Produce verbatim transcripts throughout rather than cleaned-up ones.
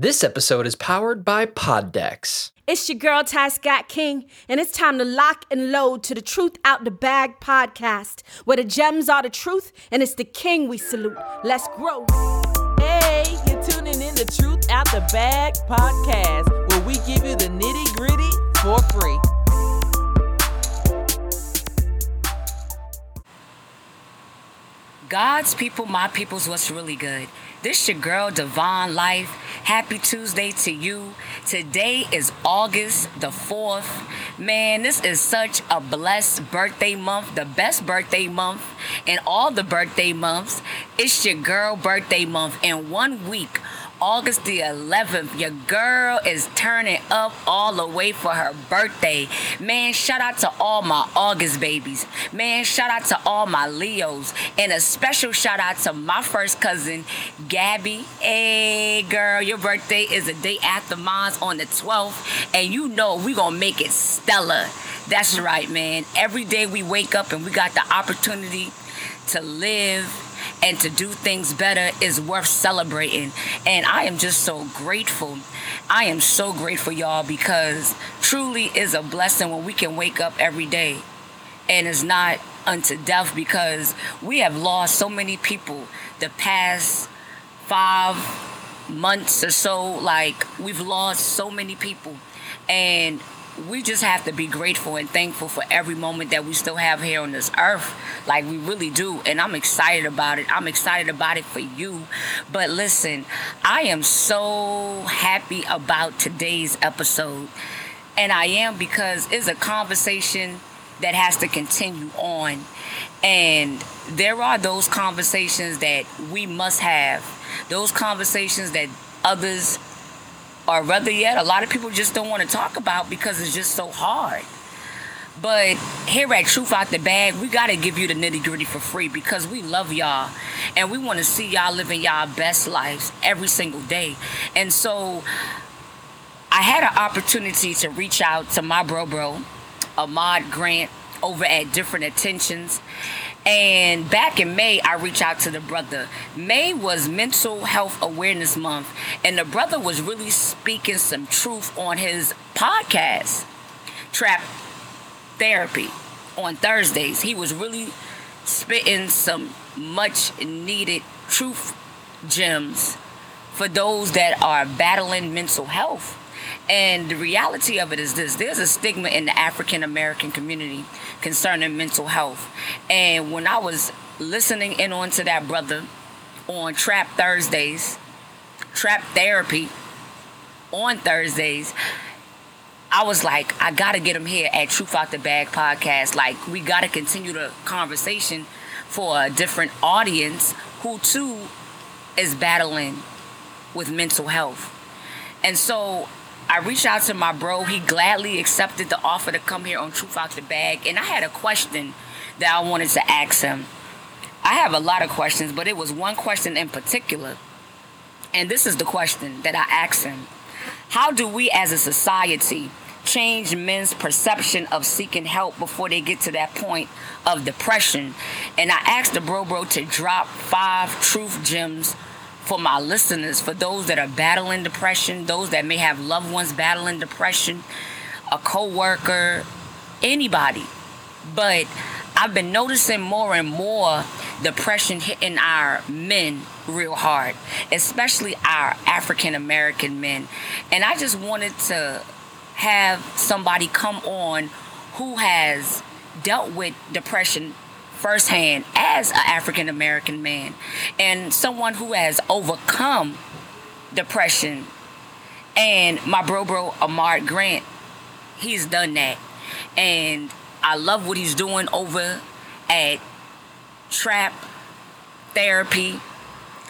This episode is powered by Poddex. It's your girl, Ty Scott King, and it's time to lock and load to the Truth Out The Bag podcast, where the gems are the truth, and it's the king we salute. Let's grow. Hey, you're tuning in to Truth Out The Bag podcast, where we give you the nitty-gritty for free. God's people, my people's what's really good. This your girl, Divine Life. Happy Tuesday to you. Today is August the fourth. Man, this is such a blessed birthday month, the best birthday month in all the birthday months. It's your girl birthday month. In one week, August the eleventh, your girl is turning up all the way for her birthday. Man, shout out to all my August babies. Man, shout out to all my Leos. And a special shout out to my first cousin, Gabby. Hey, girl, your birthday is the day after mine's on the twelfth. And you know we're going to make it stellar. That's right, man. Every day we wake up and we got the opportunity to live and to do things better is worth celebrating. And I am just so grateful. I am so grateful, y'all, because truly is a blessing when we can wake up every day. And it's not unto death, because we have lost so many people the past five months or so. Like, we've lost so many people. And we just have to be grateful and thankful for every moment that we still have here on this earth. Like, we really do. And I'm excited about it. I'm excited about it for you. But listen, I am so happy about today's episode. And I am, because it's a conversation that has to continue on. And there are those conversations that we must have. Those conversations that others, or rather yet, a lot of people just don't want to talk about because it's just so hard. But here at Truth Out The Bag, we got to give you the nitty-gritty for free, because we love y'all. And we want to see y'all living y'all best lives every single day. And so I had an opportunity to reach out to my bro bro, Ahmad Grant, over at Different Intentions. And back in May, I reached out to the brother. May was Mental Health Awareness Month, and the brother was really speaking some truth on his podcast, Trap Therapy, on Thursdays. He was really spitting some much-needed truth gems for those that are battling mental health. And the reality of it is this: there's a stigma in the African American community concerning mental health. And when I was listening in on to that brother on Trap Thursdays, Trap Therapy on Thursdays, I was like, I gotta get him here at Truth Out The Bag podcast. Like, we gotta continue the conversation for a different audience who too is battling with mental health. And so I reached out to my bro. He gladly accepted the offer to come here on Truth Out The Bag. And I had a question that I wanted to ask him. I have a lot of questions, but it was one question in particular. And this is the question that I asked him. How do we as a society change men's perception of seeking help before they get to that point of depression? And I asked the bro bro to drop five truth gems for my listeners, for those that are battling depression, those that may have loved ones battling depression, a coworker, anybody. But I've been noticing more and more depression hitting our men real hard, especially our African American men. And I just wanted to have somebody come on who has dealt with depression firsthand as an African American man, and someone who has overcome depression. And my bro bro Ahmad Grant, he's done that, and I love what he's doing over at Trap Therapy.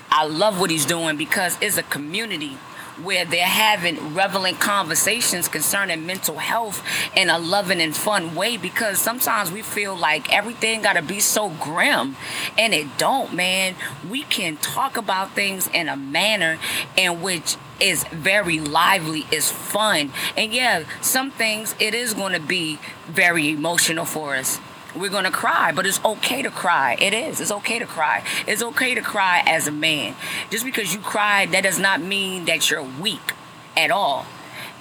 I love what he's doing, because it's a community where they're having relevant conversations concerning mental health in a loving and fun way, because sometimes we feel like everything gotta be so grim, and it don't, man. We can talk about things in a manner in which is very lively, is fun. And yeah, some things it is gonna be very emotional for us. We're going to cry, but it's okay to cry. It is. It's okay to cry. It's okay to cry as a man. Just because you cried, that does not mean that you're weak at all.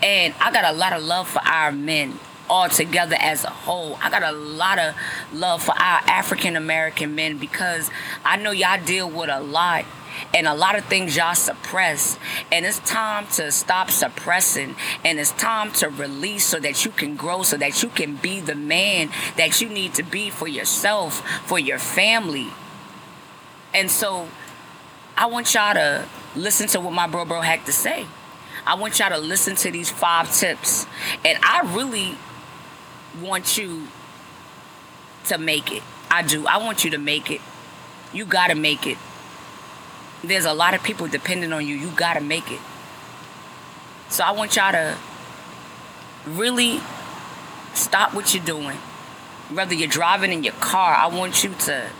And I got a lot of love for our men all together as a whole. I got a lot of love for our African-American men, because I know y'all deal with a lot. And a lot of things y'all suppress. And it's time to stop suppressing. And it's time to release so that you can grow, so that you can be the man that you need to be for yourself, for your family. And so I want y'all to listen to what my bro bro had to say. I want y'all to listen to these five tips. And I really want you to make it. I do. I want you to make it. You got to make it. There's a lot of people depending on you. You got to make it. So I want y'all to really stop what you're doing. Whether you're driving in your car, I want you to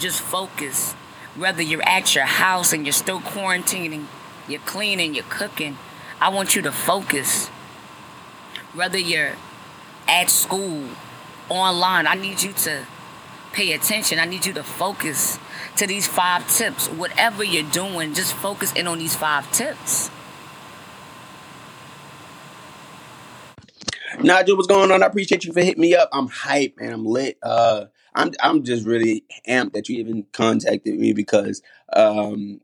just focus. Whether you're at your house and you're still quarantining, you're cleaning, you're cooking, I want you to focus. Whether you're at school, online, I need you to pay attention. I need you to focus to these five tips. Whatever you're doing, just focus in on these five tips. Nigel, what's going on? I appreciate you for hitting me up. I'm hype and I'm lit. Uh, I'm I'm just really amped that you even contacted me, because um,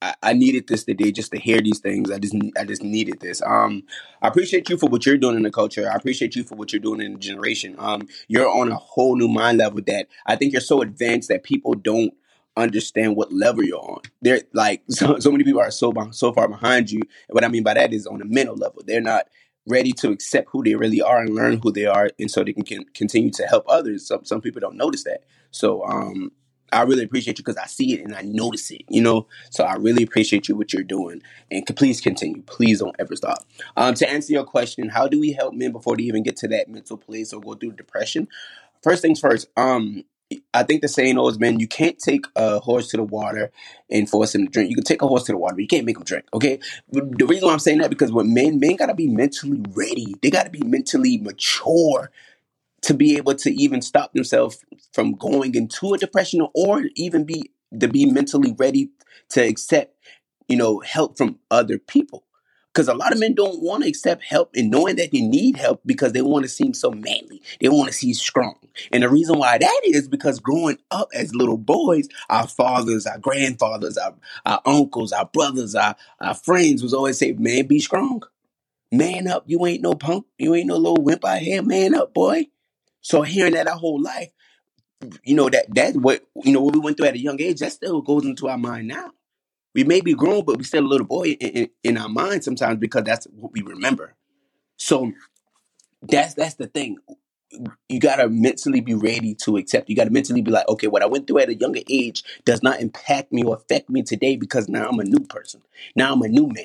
I, I needed this today, just to hear these things. I just I just needed this. Um, I appreciate you for what you're doing in the culture. I appreciate you for what you're doing in the generation. Um, you're on a whole new mind level that I think you're so advanced that people don't understand what level you're on. They're like, so, so many people are so so far behind you. And what I mean by that is on a mental level, they're not ready to accept who they really are and learn who they are, and so they can, can continue to help others. Some some people don't notice that. So um, I really appreciate you, because I see it and I notice it, you know. So I really appreciate you, what you're doing, and please continue. Please don't ever stop. Um, to answer your question, how do we help men before they even get to that mental place or go through depression? First things first. Um. I think the saying always been, you can't take a horse to the water and force him to drink. You can take a horse to the water, but you can't make him drink, okay? But the reason why I'm saying that, because when men, men got to be mentally ready. They got to be mentally mature to be able to even stop themselves from going into a depression, or even be to be mentally ready to accept, you know, help from other people. Because a lot of men don't want to accept help, and knowing that they need help, because they want to seem so manly. They want to seem strong. And the reason why that is because growing up as little boys, our fathers, our grandfathers, our, our uncles, our brothers, our, our friends was always say, man, be strong. Man up. You ain't no punk. You ain't no little wimp out here. Man up, boy. So hearing that our whole life, you know, that that's what, you know, what we went through at a young age, that still goes into our mind now. We may be grown, but we still a little boy in, in, in our mind sometimes, because that's what we remember. So that's that's the thing. You got to mentally be ready to accept. You got to mentally be like, okay, what I went through at a younger age does not impact me or affect me today, because now I'm a new person. Now I'm a new man.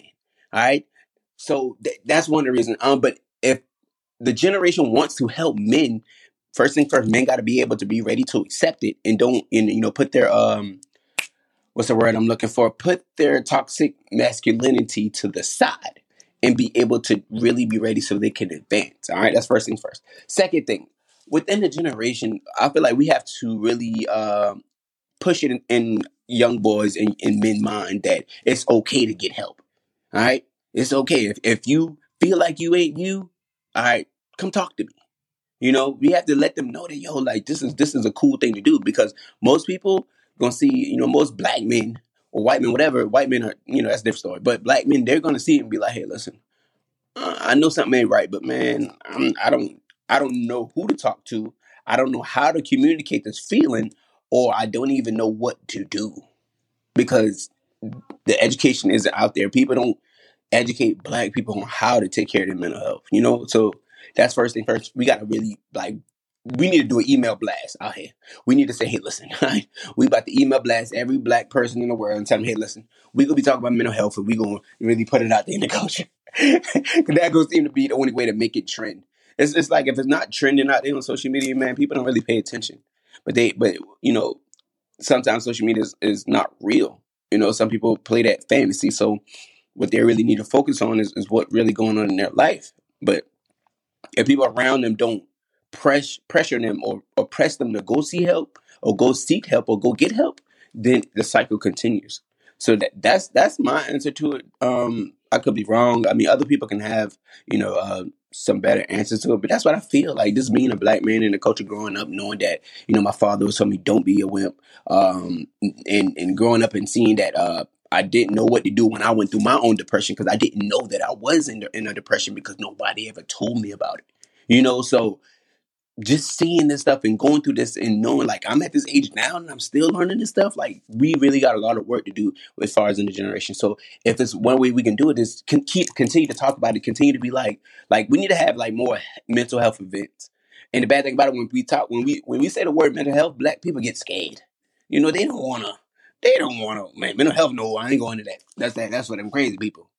All right. So th- that's one of the reasons. Um, but if the generation wants to help men, first thing first, men got to be able to be ready to accept it, and don't, and, you know, put their um. what's the word I'm looking for? Put their toxic masculinity to the side and be able to really be ready so they can advance. All right. That's first things first. Second thing, within the generation, I feel like we have to really uh, push it in, in young boys and in men's mind that it's okay to get help. All right. It's okay. If, if you feel like you ain't you, all right, come talk to me. You know, we have to let them know that, yo, like this is, this is a cool thing to do, because most people, gonna see, you know, most black men or white men, whatever, white men are, you know, that's a different story, but black men, they're gonna see it and be like, hey, listen, uh, I know something ain't right, but man, I'm, I don't, I don't know who to talk to, I don't know how to communicate this feeling, or I don't even know what to do, because the education isn't out there. People don't educate black people on how to take care of their mental health, you know. So that's first thing first. We gotta really like. We need to do an email blast out here. We need to say, hey, listen, right? We about to email blast every black person in the world and tell them, hey, listen, we're going to be talking about mental health, and we're going to really put it out there in the culture. That goes seem to be the only way to make it trend. It's it's like if it's not trending out there on social media, man, people don't really pay attention. But, they, but you know, sometimes social media is, is not real. You know, some people play that fantasy. So what they really need to focus on is, is what really going on in their life. But if people around them don't press, pressure them or, or press them to go see help or go seek help or go get help, then the cycle continues. So that, that's that's my answer to it. Um, I could be wrong. I mean, other people can have, you know, uh, some better answers to it. But that's what I feel like. Just being a black man in the culture growing up, knowing that, you know, my father was telling me, don't be a wimp. Um, and, and growing up and seeing that uh, I didn't know what to do when I went through my own depression, because I didn't know that I was in, the, in a depression because nobody ever told me about it. You know, so just seeing this stuff and going through this and knowing, like, I'm at this age now and I'm still learning this stuff. Like, we really got a lot of work to do as far as in the generation. So if it's one way we can do it is can keep continue to talk about it, continue to be like, like we need to have like more mental health events. And the bad thing about it, when we talk, when we when we say the word mental health, black people get scared. You know, they don't wanna, they don't wanna. Man, mental health, no, I ain't going to that. That's that. That's for them crazy people.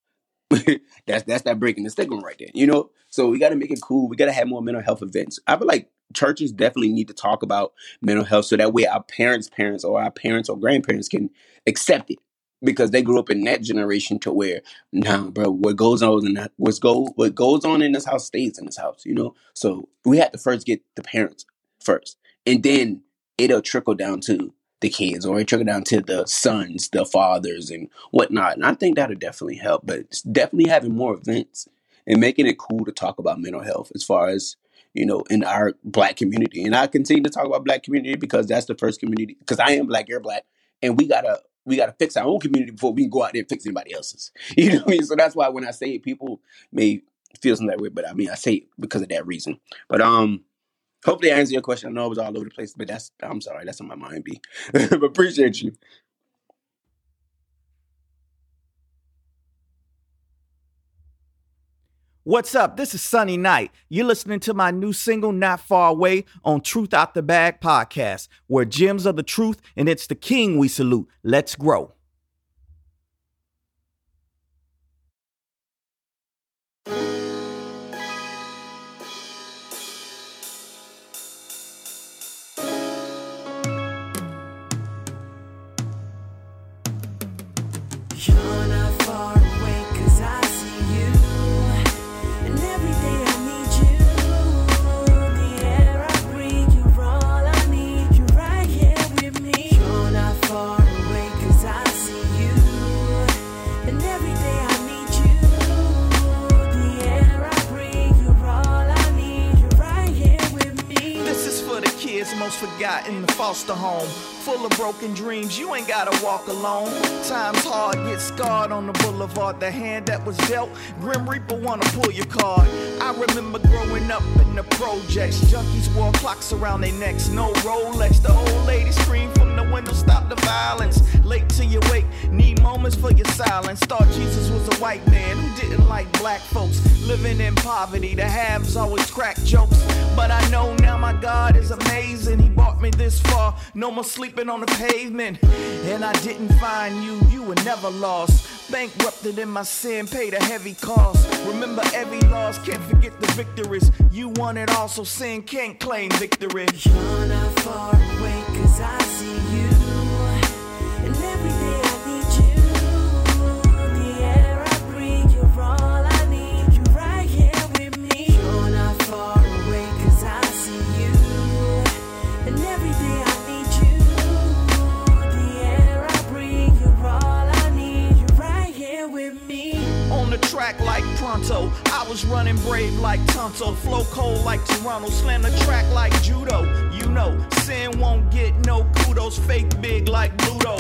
that's that's that breaking the stigma right there, you know. So we got to make it cool. We got to have more mental health events. I feel like churches definitely need to talk about mental health so that way our parents' parents or our parents or grandparents can accept it, because they grew up in that generation to where, nah, bro, what goes on in that, what's go what goes on in this house stays in this house, you know. So we have to first get the parents first, and then it'll trickle down to the kids, or it trickle down to the sons, the fathers, and whatnot. And I think that'll definitely help. But it's definitely having more events and making it cool to talk about mental health as far as, you know, in our black community. And I continue to talk about black community because that's the first community. Because I am black, you're black, and we gotta we gotta fix our own community before we can go out there and fix anybody else's. You know what I mean? So that's why when I say it, people may feel some that way, but I mean I say it because of that reason. But um hopefully I answered your question. I know it was all over the place, but that's, I'm sorry, that's on my mind, B. But appreciate you. What's up? This is Sonny Knight. You're listening to my new single, Not Far Away, on Truth Out The Bag podcast, where gems are the truth, and it's the king we salute. Let's grow. Forgotten, the foster home full of broken dreams. You ain't gotta walk alone. Times hard, get scarred on the boulevard. The hand that was dealt, Grim Reaper wanna pull your card. I remember growing up in the projects. Junkies wore clocks around their necks, no Rolex. The old lady screamed from the window, stop the violence. Late till you wake, need moments for your silence. Thought Jesus was a white man who didn't like black folks. Living in poverty, the haves always crack jokes. But I know now my God is amazing. He brought me this far, no more sleeping on the pavement. And I didn't find you, you were never lost. Bankrupted in my sin, paid a heavy cost. Remember every loss, can't forget the victories. You won it all, so sin can't claim victory. You're not far away, cause I see you. And every day I need you. The air I breathe, you're all I need. You're right here with me. You're not far away, cause I see you. And every day I track like Pronto, I was running brave like Tonto, flow cold like Toronto, slam the track like Judo, you know, sin won't get no kudos, fake big like Bluto,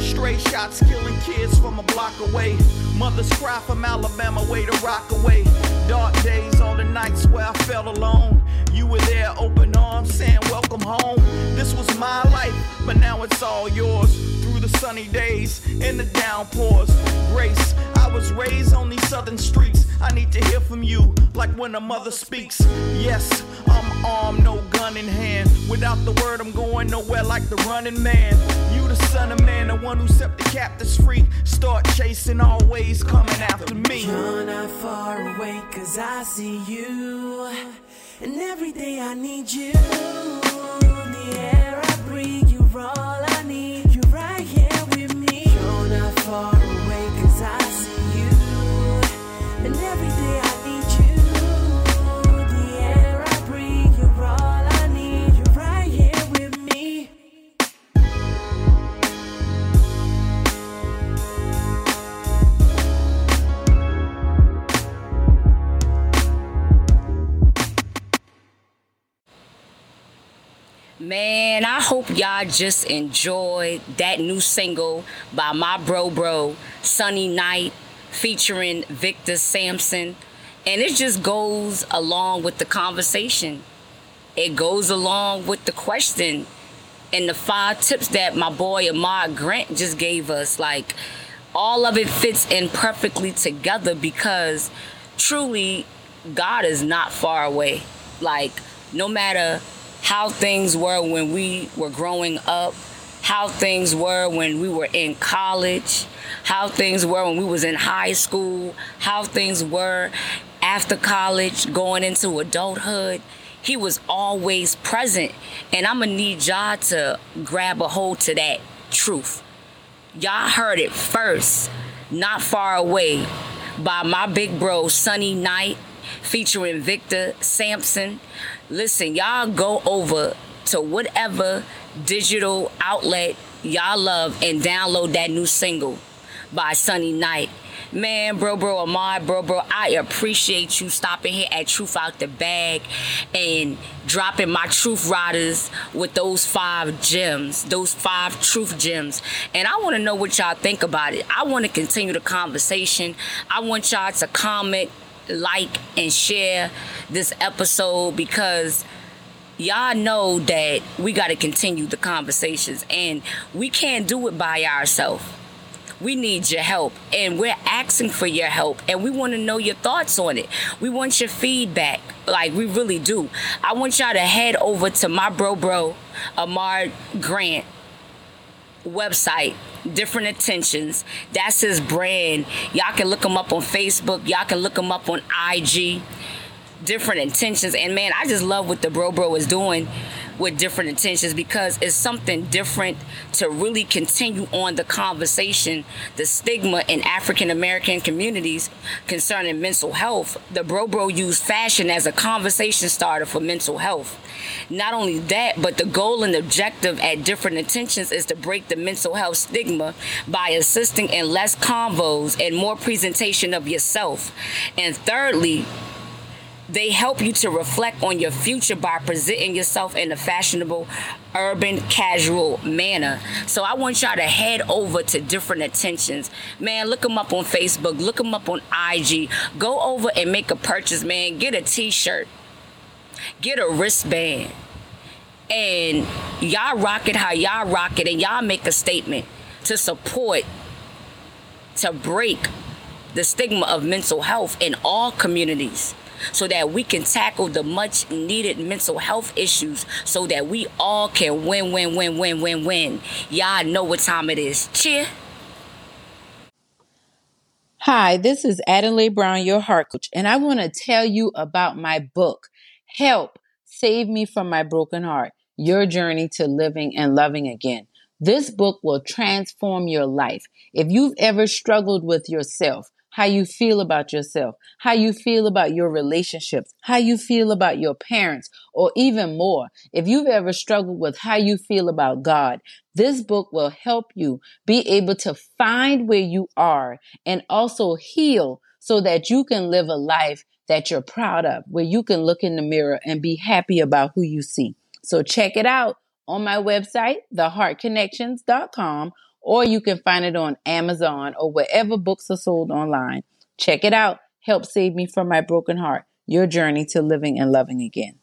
straight shots killing kids from a block away, mothers cry from Alabama way to Rockaway, dark days, all the nights where I felt alone, you were there open arms saying welcome home, this was my life, but now it's all yours. The sunny days and the downpours, grace. I was raised on these southern streets. I need to hear from you, like when a mother speaks. Yes, I'm armed, no gun in hand. Without the word, I'm going nowhere like the running man. You the son of man, the one who set the captives free. Start chasing, always coming after me. You're not far away, cause I see you. And every day I need you. The air I breathe, you're all I need. Far away, cause I see you, and every day I need you, the air I breathe, you're all Man, I hope y'all just enjoyed that new single by my bro bro, Sonny Knight, featuring Victor Sampson. And it just goes along with the conversation. It goes along with the question and the five tips that my boy Ahmad Grant just gave us. Like, all of it fits in perfectly together because truly, God is not far away. Like, no matter how things were when we were growing up, how things were when we were in college, how things were when we was in high school, how things were after college, going into adulthood, He was always present. And I'm gonna need y'all to grab a hold to that truth. Y'all heard it first, Not Far Away by my big bro, Sonny Knight, featuring Victor Sampson. Listen, y'all go over to whatever digital outlet y'all love and download that new single by Sonny Knight. Man, bro, bro, Ahmad, bro, bro, I appreciate you stopping here at Truth Out the Bag and dropping my truth riders with those five gems, those five truth gems. And I want to know what y'all think about it. I want to continue the conversation. I want y'all to comment, like, and share this episode because y'all know that we got to continue the conversations and we can't do it by ourselves. We need your help, and we're asking for your help, and we want to know your thoughts on it. We want your feedback, like we really do. I want y'all to head over to my bro bro, Ahmad Grant website, Different Intentions. That's his brand. Y'all can look him up on Facebook. Y'all can look him up on I G, Different Intentions. And man, I just love what the bro bro is doing with Different Intentions because it's something different to really continue on the conversation, the stigma in African American communities concerning mental health. The bro bro used fashion as a conversation starter for mental health. Not only that, but the goal and objective at Different Intentions is to break the mental health stigma by assisting in less convos and more presentation of yourself. And thirdly, they help you to reflect on your future by presenting yourself in a fashionable, urban, casual manner. So I want y'all to head over to Different Intentions. Man, look them up on Facebook. Look them up on I G. Go over and make a purchase, man. Get a T-shirt. Get a wristband. And y'all rock it how y'all rock it. And y'all make a statement to support, to break the stigma of mental health in all communities, so that we can tackle the much needed mental health issues so that we all can win, win, win, win, win, win. Y'all know what time it is. Cheer. Hi, this is Adelaide Brown, your heart coach, and I want to tell you about my book, Help Save Me From My Broken Heart, Your Journey to Living and Loving Again. This book will transform your life. If you've ever struggled with yourself, how you feel about yourself, how you feel about your relationships, how you feel about your parents, or even more, if you've ever struggled with how you feel about God, this book will help you be able to find where you are and also heal so that you can live a life that you're proud of, where you can look in the mirror and be happy about who you see. So check it out on my website, the heart connections dot com. Or you can find it on Amazon or wherever books are sold online. Check it out. Help Save Me From My Broken Heart, Your Journey to Living and Loving Again.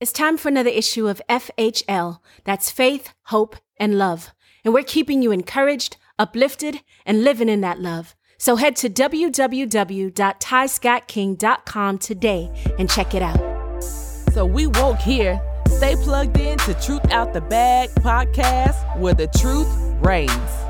It's time for another issue of F H L. That's Faith, Hope, and Love. And we're keeping you encouraged, uplifted, and living in that love. So head to w w w dot ty scott king dot com today and check it out. So we woke here. Stay plugged in to Truth Out the Bag podcast, where the truth reigns.